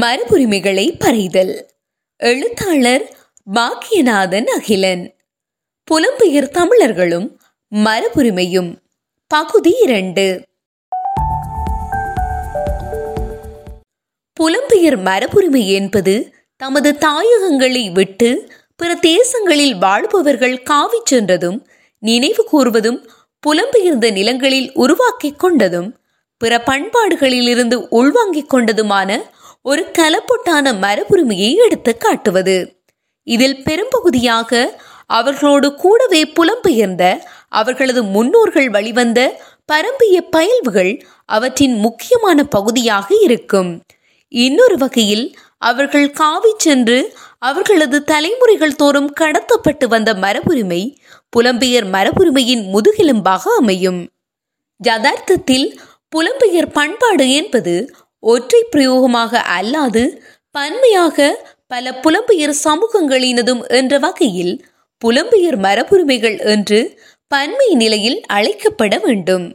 மரபுரிமைகளை பறைதல். எழுத்தாளர் பாக்கியநாதன் அகிலன். புலம்பெயர் தமிழர்களும் மரபுரிமையும், பகுதி 2. புலம்பெயர் மரபுரிமை என்பது தமது தாயகங்களை விட்டு பிற தேசங்களில் வாழ்பவர்கள் காவி சென்றதும் நினைவு கூர்வதும் புலம்பெயர்ந்த நிலங்களில் உருவாக்கிக் கொண்டதும் பிற பண்பாடுகளிலிருந்து உள்வாங்கிக் கொண்டதுமான ஒரு கலப்பொட்டான மரபுரிமையை எடுத்து காட்டுவது. இதில் பெரும்பகுதியாக அவர்களோடு கூடவே புலம்பெயர்ந்த அவர்களது முன்னோர்கள் வழிவந்த பரம்பிய பயில்வுகள் அவற்றின் முக்கியமான பகுதியாக இருக்கும். இன்னொரு வகையில் அவர்கள் காவி சென்று அவர்களது தலைமுறைகள் தோறும் கடத்தப்பட்டு வந்த மரபுரிமை புலம்பெயர் மரபுரிமையின் முதுகெலும்பாக அமையும். யதார்த்தத்தில் புலம்பெயர் பண்பாடு என்பது ஒற்றை பிரயோகமாக அல்லாது பன்மையாக பல புலம்பெயர் சமூகங்களினதும் என்ற வகையில் புலம்பெயர் மரபுரிமைகள் என்று பன்மை நிலையில் அழைக்கப்பட வேண்டும்.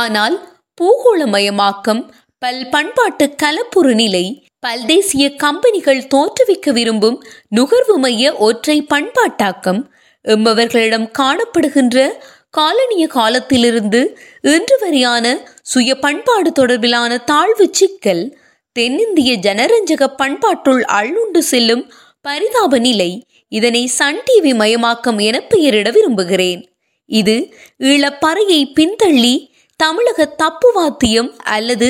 ஆனால் பூகோளமயமாக்கம், பல்பண்பாட்டு கலப்புறு நிலை, பல்தேசிய கம்பெனிகள் தோற்றுவிக்க விரும்பும் நுகர்வு மைய ஒற்றை பண்பாட்டாக்கம் என்பவர்களிடம் காணப்படுகின்ற காலனிய காலத்திலிருந்து இன்று வரையான சுய பண்பாடு தொடர்பிலான தாழ்வு சிக்கல், தென்னிந்திய ஜனரஞ்சக பண்பாட்டுள் அள்ளுண்டு செல்லும் பரிதாப நிலை, இதனை சன் டிவி மயமாக்கம் என பெயரிட விரும்புகிறேன். இது ஈழப்பறையை பின்தள்ளி தமிழக தப்பு வாத்தியம் அல்லது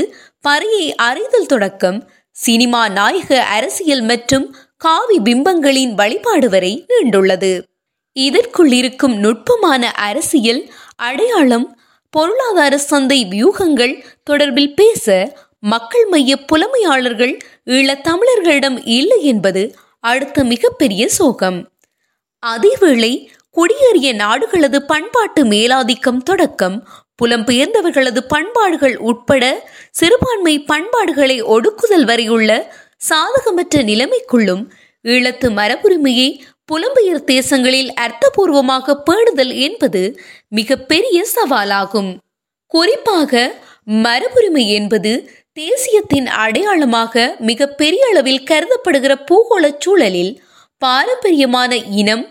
பறையை அறைதல் தொடக்கம் சினிமா நாயக அரசியல் மற்றும் காவி பிம்பங்களின் வழிபாடு வரை நீண்டுள்ளது. இதற்குள் இருக்கும் நுட்பமான அரசியல் அடையாளம், பொருளாதார சந்தை வியூகங்கள் தொடர்பில் பேச மக்கள் மைய புலமையாளர்கள் ஈழத் தமிழர்களிடம் இல்லை என்பது அடுத்த மிகப்பெரிய சோகம். அதேவேளை குடியேறிய நாடுகளது பண்பாட்டு மேலாதிக்கம் தொடக்கம் புலம்பெயர்ந்தவர்களது பண்பாடுகள் உட்பட சிறுபான்மை பண்பாடுகளை ஒடுக்குதல் வரையுள்ள சாதகமற்ற நிலைமைக்குள்ளும் ஈழத்து மரபுரிமையை புலம்பெயர் தேசங்களில் அர்த்தபூர்வமாக பேணுதல் என்பது மிகப்பெரிய சவாலாகும். குறிப்பாக மரபுரிமை என்பது தேசியத்தின் அடையாளமாக மிக பெரிய அளவில் கருதப்படுகிற பூகோள சூழலில் பாரம்பரியமான இனம்,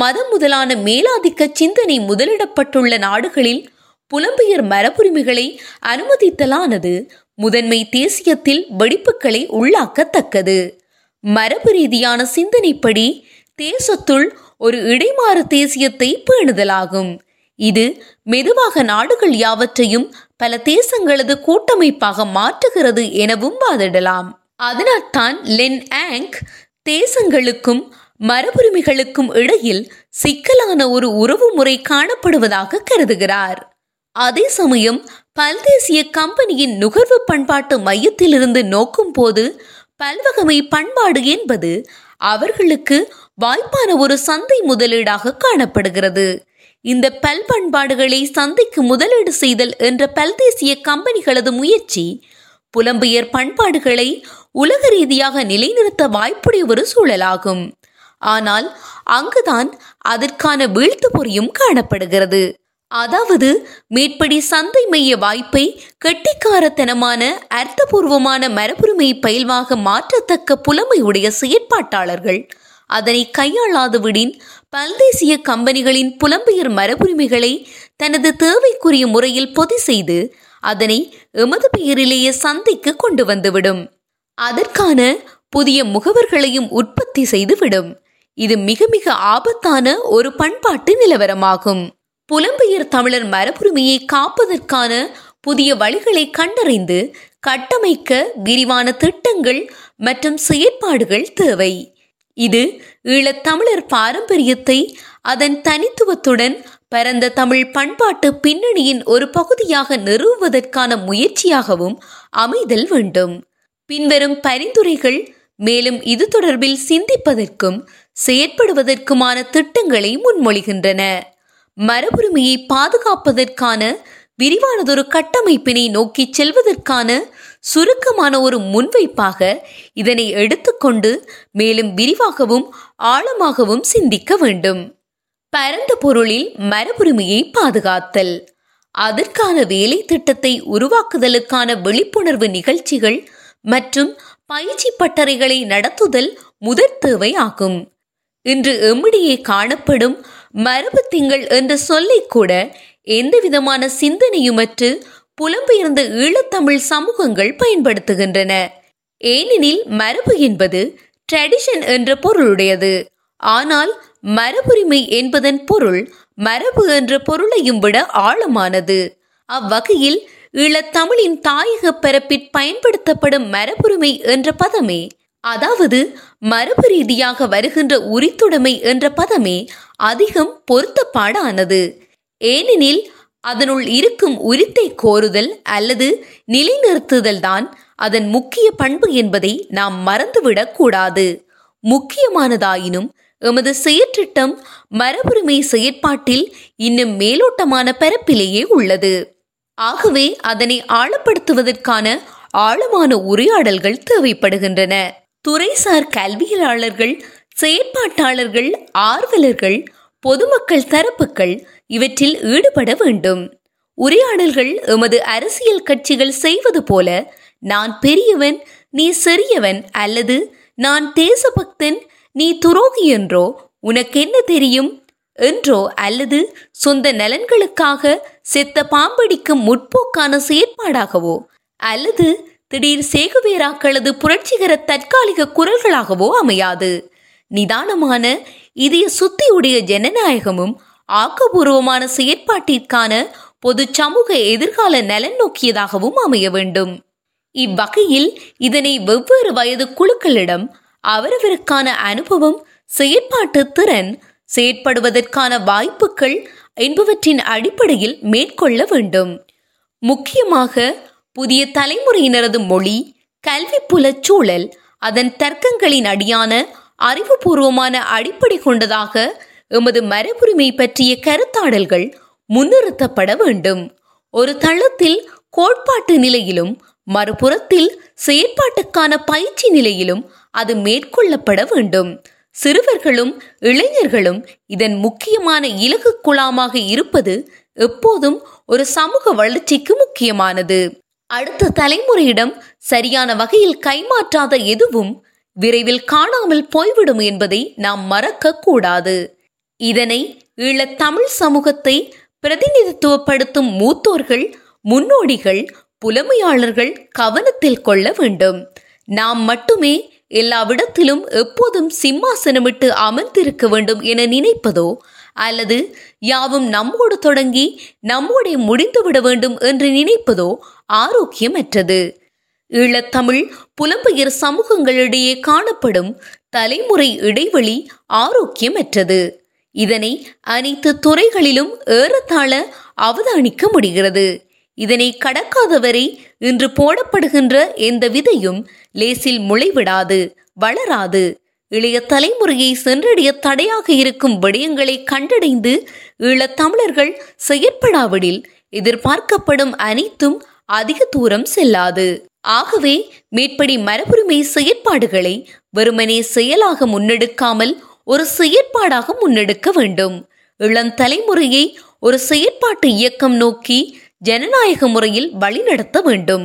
மதம் முதலான மேலாதிக்க சிந்தனை முதலிடப்பட்டுள்ள நாடுகளில் புலம்பெயர் மரபுரிமைகளை அனுமதித்தலானது முதன்மை தேசியத்தில் வெடிப்புகளை உள்ளாக்கத்தக்கது. மரபு ரீதியான சிந்தனைப்படி தேசத்துள் ஒரு இடைமாறு தேசியத்தை பேணுதலாகும். இது மெதுவாக நாடுகள் யாவற்றையும் பல தேசங்களது கூட்டமைப்பாக மாற்றுகிறது எனவும் வாதிடலாம். அதனால்தான் லென் ஆங்க் தேசங்களுக்கும் மரபுரிமைகளுக்கும் இடையில் சிக்கலான ஒரு உறவு முறை காணப்படுவதாக கருதுகிறார். அதே சமயம் பல்தேசிய கம்பெனியின் நுகர்வு பண்பாட்டு மையத்திலிருந்து நோக்கும் போது பல்வகமை பண்பாடு என்பது அவர்களுக்கு வாய்ப்பான ஒரு சந்தை முதலீடாக காணப்படுகிறது. இந்த பல்பண்பாடுகளை சந்தைக்கு முதலீடு செய்தல் என்ற பல்தேசிய கம்பெனிகளது முயற்சி புலம்பெயர் பண்பாடுகளை உலக ரீதியாக நிலைநிறுத்த வாய்ப்புடைய ஒரு சூழலாகும். ஆனால் அங்குதான் அதற்கான வீழ்த்து பொறியும் காணப்படுகிறது. அதாவது மேற்படி சந்தை மைய வாய்ப்பை கெட்டிக்காரத்தனமான அர்த்தபூர்வமான மரபுரிமை பயில்வாக மாற்றத்தக்க புலமையுடைய செயற்பாட்டாளர்கள் அதனை கையாளாதுவிடின் பல்தேசிய கம்பெனிகளின் புலம்பெயர் மரபுரிமைகளை தனது தேவைக்குரிய முறையில் பொதி செய்து அதனை எமது பெயரிலேயே சந்தைக்கு கொண்டு வந்துவிடும். அதற்கான புதிய முகவர்களையும் உற்பத்தி செய்துவிடும். இது மிக மிக ஆபத்தான ஒரு பண்பாட்டு நிலவரமாகும். புலம்பெயர் தமிழர் மரபுரிமையை காப்பதற்கான புதிய வழிகளை கண்டறிந்து கட்டமைக்க விரிவான திட்டங்கள் மற்றும் செயற்பாடுகள் தேவை. இது ஈழத் தமிழர் பாரம்பரியத்தை அதன் தனித்துவத்துடன் பரந்த தமிழ் பண்பாட்டு பின்னணியின் ஒரு பகுதியாக நிறுவுவதற்கான முயற்சியாகவும் அமைதல் வேண்டும். பின்வரும் பரிந்துரைகள் மேலும் இது தொடர்பில் சிந்திப்பதற்கும் செயற்படுவதற்குமான திட்டங்களை முன்மொழிகின்றன. மரபுரிமையை பாதுகாப்பதற்கான விரிவானதொரு கட்டமைப்பினை நோக்கி செல்வதற்கான சுருக்கமான ஒரு முன்வைப்பாக இதனை எடுத்துக்கொண்டு மேலும் விரிவாகவும் ஆழமாகவும் சிந்திக்க வேண்டும். பரந்த பொருளில் மரபுரிமையை பாதுகாத்தல், அதற்கான வேலை திட்டத்தை உருவாக்குதலுக்கான விழிப்புணர்வு நிகழ்ச்சிகள் மற்றும் பயிற்சி பட்டறைகளை நடத்துதல் முதற் தேவை ஆகும். இன்று எம்மிடையே காணப்படும் மரபு திங்கள் என்ற சொல்லை கூட எந்தவிதமான சிந்தனையுமற்று புலம்பெயர்ந்த ஈழத்தமிழ் சமூகங்கள் பயன்படுத்துகின்றன. ஏனெனில் மரபு என்பது ட்ரெடிஷன் என்ற பொருளுடையது. ஆனால் மரபுரிமை என்பதன் பொருள் மரபு என்ற பொருளையும் விட ஆழமானது. அவ்வகையில் ஈழத்தமிழின் தாயக பரப்பில் பயன்படுத்தப்படும் மரபுரிமை என்ற பதமே, அதாவது மரபு ரீதியாக வருகின்ற உரித்துடைமை என்ற பதமே அதிகம் பொருத்தப்பாடானது. ஏனெனில் அதனுள் இருக்கும் உரித்தை கோருதல் அல்லது நிலைநிறுத்துதல் தான் அதன் முக்கிய பண்பு என்பதை நாம் மறந்துவிடக் கூடாது. முக்கியமானதாயினும் எமது செயற்றிட்டம் மரபுரிமை செயற்பாட்டில் இன்னும் மேலோட்டமான பரப்பிலேயே உள்ளது. ஆகவே அதனை ஆழப்படுத்துவதற்கான ஆழமான உரையாடல்கள் தேவைப்படுகின்றன. துறைசார் கல்வியாளர்கள், செயற்பாட்டாளர்கள், ஆர்வலர்கள், பொதுமக்கள் தரப்புகள் இவற்றில் ஈடுபட வேண்டும். உரையாடல்கள் எமது அரசியல் கட்சிகள் செய்வது போல நான் பெரியவன், நீ சிறியவன், அல்லது நான் தேசபக்தன், நீ துரோகி என்றோ, உனக்கென்ன தெரியும் என்றோ, அல்லது சொந்த நலன்களுக்காக செத்த பாம்படிக்கும் முற்போக்கான செயற்பாடாகவோ அல்லது திடீர் சேகுவேராக்களது புரட்சிகர தற்காலிக குரல்களாகவோ அமையாது. நிதானமான இதய சுத்தியுடைய ஜனநாயகமும் ஆக்கபூர்வமான செயற்பாட்டிற்கான பொது சமூக எதிர்கால நலன் நோக்கியதாகவும் அமைய வேண்டும். இவ்வகையில் இதனை வெவ்வேறு வயது குழுக்களிடம் அவரவருக்கான அனுபவம், செயற்பாட்டு திறன், செயற்படுவதற்கான வாய்ப்புகள் என்பவற்றின் அடிப்படையில் மேற்கொள்ள வேண்டும். முக்கியமாக புதிய தலைமுறையினரது மொழி, கல்வி புலச்சூழல் அதன் தர்க்கங்களின் அடியான அறிவுபூர்வமான அடிப்படை கொண்டதாக எமது மரபுரிமை பற்றிய கருத்தாடல்கள் முன்னிறுத்தப்பட வேண்டும். ஒரு தளத்தில் கோட்பாட்டு நிலையிலும் மறுபுறத்தில் செயற்பாட்டுக்கான பயிற்சி நிலையிலும் அது மேற்கொள்ளப்பட வேண்டும். சிறுவர்களும் இளைஞர்களும் இதன் முக்கியமான இலக்கு குழாமாக இருப்பது எப்போதும் ஒரு சமூக வளர்ச்சிக்கு முக்கியமானது. அடுத்த தலைமுறையிடம் சரியான வகையில் கைமாற்றாத எதுவும் விரைவில் காணாமல் போய்விடும் என்பதை நாம் மறக்க கூடாது. இதனை ஈழத் தமிழ் சமூகத்தை பிரதிநிதித்துவப்படுத்தும் மூத்தோர்கள், முன்னோடிகள், புலமையாளர்கள் கவனத்தில் கொள்ள வேண்டும். நாம் மட்டுமே எல்லாவிடத்திலும் எப்போதும் சிம்மாசனமிட்டு அமர்ந்திருக்க வேண்டும் என நினைப்பதோ அல்லது யாவும் நம்மோடு தொடங்கி நம்மோட முடிந்துவிட வேண்டும் என்று நினைப்பதோ ஆரோக்கியமற்றது. ஈழத்தமிழ் புலம்பெயர் சமூகங்களிடையே காணப்படும் தலைமுறை இடைவெளி ஆரோக்கியமற்றது. இதனை அனைத்து துறைகளிலும் ஏறத்தாழ அவதானிக்க முடிகிறது. இதனை கடக்காதவரை இன்று போடப்படுகின்ற எந்த விதையும் லேசில் முளைவிடாது, வளராது. இளைய தலைமுறையை சென்றடைய தடையாக இருக்கும் விடயங்களை கண்டடைந்து ஈழத் தமிழர்கள் செயற்படாவிடில் எதிர்பார்க்கப்படும் அனைத்தும் அதிக தூரம் செல்லாது. ஆகவே மேற்படி மரபுரிமை செயற்பாடுகளை வெறுமனே செயலாக முன்னெடுக்காமல் ஒரு செயற்பாடாக முன்னெடுக்க வேண்டும். இளம் தலைமுறையை ஒரு செயற்பாட்டு இயக்கம் நோக்கி ஜனநாயக முறையில் வழிநடத்த வேண்டும்.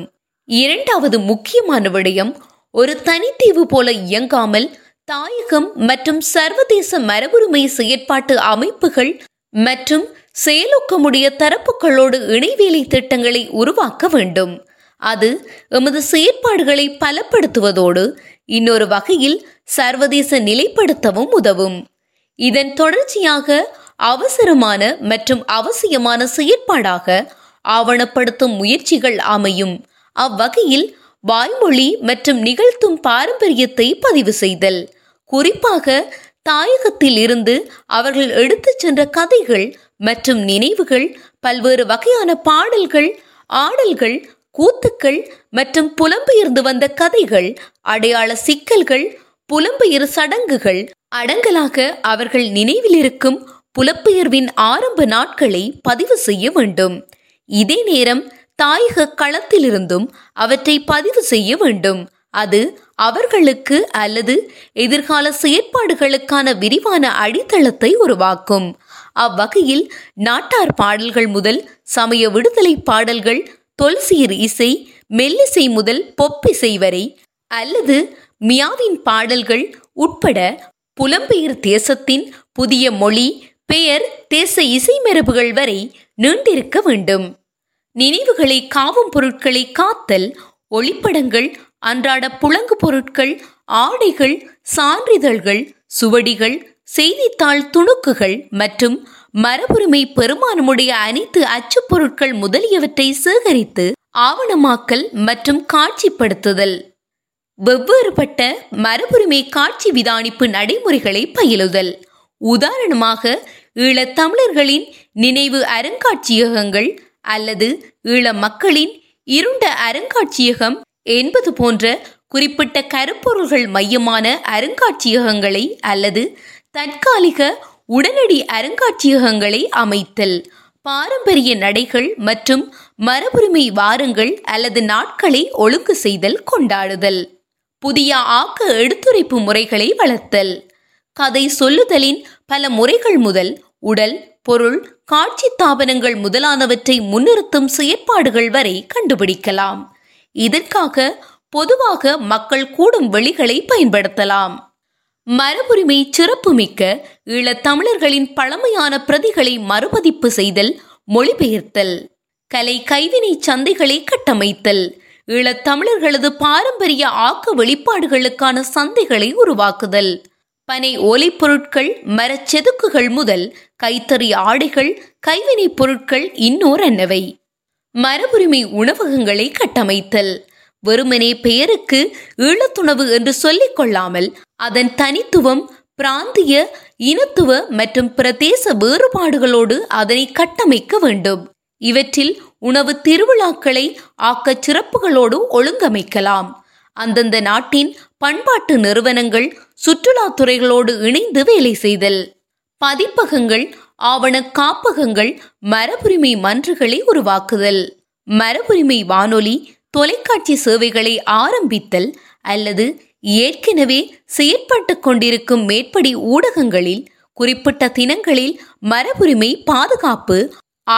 இரண்டாவது முக்கியமான விடயம், ஒரு தனித்தீவு போல இயங்காமல் தாயகம் மற்றும் சர்வதேச மரபுரிமை செயற்பாட்டு அமைப்புகள் மற்றும் செயலூக்கமுடைய தரப்புகளோடு இணைவேலை திட்டங்களை உருவாக்க வேண்டும். அது எமது செயற்பாடுகளை பலப்படுத்துவதோடு இன்னொரு வகையில் சர்வதேச நிலைப்படுத்தவும் உதவும். இதன் தொடர்ச்சியாக அவசரமான மற்றும் அவசியமான செயற்பாடாக ஆவணப்படுத்தும் முயற்சிகள் அமையும். அவ்வகையில் வாய்மொழி மற்றும் நிகழ்த்தும் பாரம்பரியத்தை பதிவு செய்தல், குறிப்பாக தாயகத்தில் இருந்து அவர்கள் எடுத்து சென்ற கதைகள் மற்றும் நினைவுகள், பல்வேறு வகையான பாடல்கள், ஆடல்கள், கூத்துக்கள் மற்றும் புலம்பெயர்ந்து வந்த கதைகள், அடையாள சிக்கல்கள், புலம்பெயர் சடங்குகள் அடங்கலாக அவர்கள் நினைவில் இருக்கும் புலம்பெயர்வின் ஆரம்ப நாட்களை பதிவு செய்ய வேண்டும். இதே நேரம் தாயக களத்திலிருந்தும் அவற்றை பதிவு செய்ய வேண்டும். அது அவர்களுக்கு அல்லது எதிர்கால செயற்பாடுகளுக்கான விரிவான அடித்தளத்தை உருவாக்கும். அவ்வகையில் நாட்டார் பாடல்கள் முதல் சமய விடுதலை பாடல்கள், தொல்சீர் இசை, மெல்லிசை முதல் பொப்பிசை வரை அல்லது மியாவின் பாடல்கள் உட்பட புலம்பெயர் தேசத்தின் புதிய மொழி, பெயர், தேச இசை மரபுகள் வரை நீண்டிருக்க வேண்டும். நினைவுகளை காவும் பொருட்களை காத்தல், ஒளிப்படங்கள், அன்றாட புலங்கு பொருட்கள், ஆடைகள், சான்றிதழ்கள், சுவடிகள், செய்தித்தாள் துணுக்குகள் மற்றும் மரபுரிமை பெரும்பான்மையுடைய அனைத்து அச்சு பொருட்கள் முதலியவற்றை சேகரித்து ஆவணமாக்கல் மற்றும் காட்சிப்படுத்துதல். வெவ்வேறுபட்ட மரபுரிமை காட்சி விதானிப்பு நடைமுறைகளை பயிலுதல். உதாரணமாக, ஈழத் தமிழர்களின் நினைவு அருங்காட்சியகங்கள் அல்லது ஈழ மக்களின் இருண்ட அருங்காட்சியகம் என்பது போன்ற குறிப்பிட்ட கருப்பொருள்கள் மையமான அருங்காட்சியகங்களை அல்லது தற்காலிக உடனடி அருங்காட்சியகங்களை அமைத்தல். பாரம்பரிய நடைகள் மற்றும் மரபுரிமை வாரங்கள் அல்லது நாட்களை ஒழுங்கு செய்தல், கொண்டாடுதல். புதிய ஆக்க எடுத்துரைப்பு முறைகளை வளர்த்தல். கதை சொல்லுதலின் பல முறைகள் முதல் உடல், பொருள், காட்சி தாபனங்கள் முதலானவற்றை முன்னிறுத்தும் செயற்பாடுகள் வரை கண்டுபிடிக்கலாம். இதற்காக பொதுவாக மக்கள் கூடும் வெளிகளை பயன்படுத்தலாம். மரபுரிமை சிறப்புமிக்க ஈழத் தமிழர்களின் பழமையான பிரதிகளை மறுபதிப்பு செய்தல், மொழிபெயர்த்தல். கலை கைவினை சந்தைகளை கட்டமைத்தல். ஈழத் தமிழர்களது பாரம்பரிய ஆக்க வெளிப்பாடுகளுக்கான சந்தைகளை உருவாக்குதல். பனை ஓலைப் பொருட்கள், மரச் செதுக்குகள் முதல் கைத்தறி ஆடைகள், கைவினை பொருட்கள் இன்னோரன்னவை. மரபுரிமை உணவகங்களை கட்டமைத்தல். வெறுமனே பெயருக்கு ஈழத்துணவு என்று சொல்லிக் கொள்ளாமல் அதன் தனித்துவம், பிராந்திய, இனத்துவ மற்றும் பிரதேச வேறுபாடுகளோடு அதனை கட்டமைக்க வேண்டும். இவற்றில் உணவு திருவிழாக்களை ஆக்க சிறப்புகளோடு ஒழுங்கமைக்கலாம். அந்தந்த நாட்டின் பண்பாட்டு நிறுவனங்கள் சுற்றுலாத்துறைகளோடு இணைந்து வேலை செய்தல். பதிப்பகங்கள், ஆவண காப்பகங்கள், மரபுரிமை மன்றுகளை உருவாக்குதல். மரபுரிமை வானொலி, தொலைக்காட்சி சேவைகளை ஆரம்பித்தல் அல்லது ஏற்கனவே செயற்பட்டு கொண்டிருக்கும் மேற்படி ஊடகங்களில் குறிப்பிட்ட தினங்களில் மரபுரிமை பாதுகாப்பு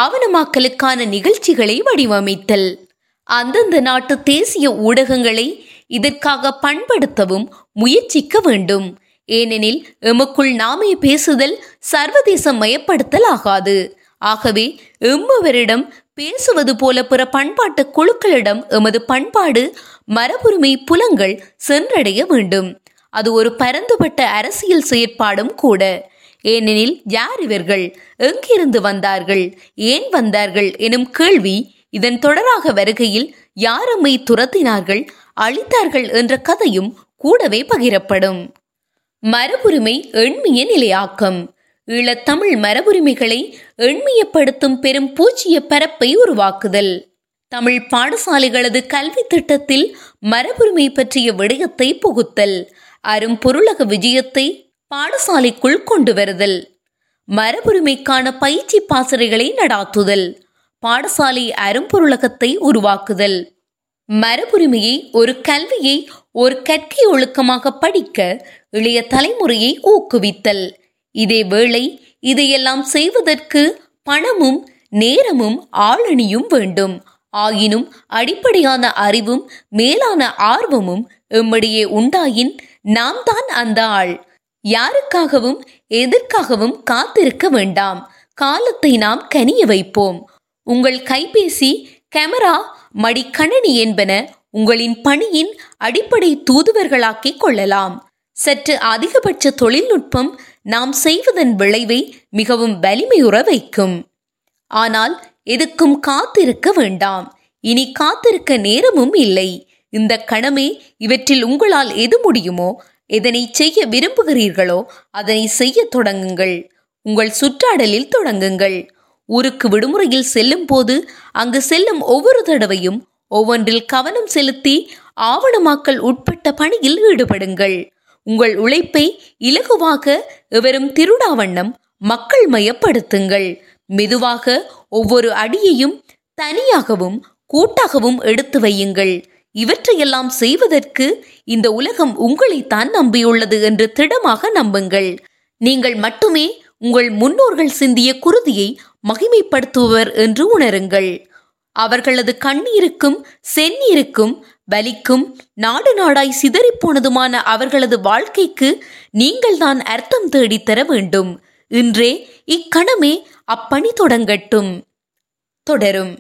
ஆவணமாக்கலுக்கான நிகழ்ச்சிகளை வடிவமைத்தல். அந்தந்த நாட்டு தேசிய ஊடகங்களை இதற்காக பண்படுத்தவும் முயற்சிக்க வேண்டும். ஏனெனில் எமக்குள் நாமே பேசுதல் சர்வதேச மயப்படுத்தல் ஆகாது. ஆகவே எம்மவரிடம் பேசுவது போல பிற பண்பாட்டு குழுக்களிடம் எமது பண்பாடு, மரபுரிமை புலங்கள் சென்றடைய வேண்டும். அது ஒரு பரந்துபட்ட அரசியல் செயற்பாடும் கூட. ஏனெனில் யார் இவர்கள், எங்கிருந்து வந்தார்கள், ஏன் வந்தார்கள் எனும் கேள்வி இதன் தொடராக வருகையில் யாரம்மை துரத்தினார்கள், அழித்தார்கள் என்ற கதையும் கூடவே பகிரப்படும். மரபுரிமை எண்மிய நிலையாக்கம். ஈழத்தமிழ் மரபுரிமைகளை எண்மையப்படுத்தும் பெரும் பூச்சிய பரப்பை உருவாக்குதல். தமிழ் பாடசாலைகளது கல்வி திட்டத்தில் மரபுரிமை பற்றிய விடயத்தை புகுத்தல். அரும்பொருளக விஜயத்தை பாடசாலைக்குள் கொண்டு வருதல். மரபுரிமைக்கான பயிற்சி பாசறைகளை நடாத்துதல். பாடசாலை அரும்பொருளகத்தை உருவாக்குதல். மரபுரிமையை ஒரு கல்வியை ஒரு கற்கை ஒழுக்கமாக படிக்க இளைய தலைமுறையை ஊக்குவித்தல். இதேவேளை இதையெல்லாம் செய்வதற்கு பணமும் நேரமும் ஆளணியும் வேண்டும். ஆயினும் அடிப்படையான அறிவும் மேலான ஆர்வமும் எம்மிடையே உண்டாயின் நாம் தான் அந்த ஆள். யாருக்காகவும் எதற்காகவும் காத்திருக்க வேண்டாம். காலத்தை நாம் கனிய வைப்போம். உங்கள் கைபேசி, கேமரா, மடிக்கணனி என்பன உங்களின் பணியின் அடிப்படை தூதுவர்களாக்கிக் கொள்ளலாம். சற்று அதிகபட்ச தொழில்நுட்பம் நாம் செய்வதன் விளைவை மிகவும் வலிமையுற வைக்கும். ஆனால் எதுக்கும் காத்திருக்க வேண்டாம். இனி காத்திருக்க நேரமும் இல்லை. இந்த கணமே இவற்றில் உங்களால் எது முடியுமோ, எதனை செய்ய விரும்புகிறீர்களோ அதனை செய்ய தொடங்குங்கள். உங்கள் சுற்றாடலில் தொடங்குங்கள். ஊருக்கு விடுமுறையில் செல்லும் போது அங்கு செல்லும் ஒவ்வொரு தடவையும் ஒவ்வொன்றில் கவனம் செலுத்தி ஆவணமாக்கல் உட்பட்ட பணியில் ஈடுபடுங்கள். உங்கள் உழைப்பை இலகுவாக, எவரும் திருடாவண்ணம் மக்கள் மயப்படுத்துங்கள். மெதுவாக ஒவ்வொரு அடியையும் தனியாகவும் கூட்டாகவும் எடுத்து வையுங்கள். இவற்றையெல்லாம் செய்வதற்கு இந்த உலகம் உங்களைத்தான் நம்பியுள்ளது என்று திடமாக நம்புங்கள். நீங்கள் மட்டுமே உங்கள் முன்னோர்கள் சிந்திய குருதியை மகிமைப்படுத்துவர் என்று உணருங்கள். அவர்களது கண்ணீருக்கும் செந்நீருக்கும் வலிக்கும் நாடு நாடாய் சிதறிப்போனதுமான அவர்களது வாழ்க்கைக்கு நீங்கள் தான் அர்த்தம் தேடித்தர வேண்டும். இன்றே இக்கணமே அப்பணி தொடங்கட்டும். தொடரும்.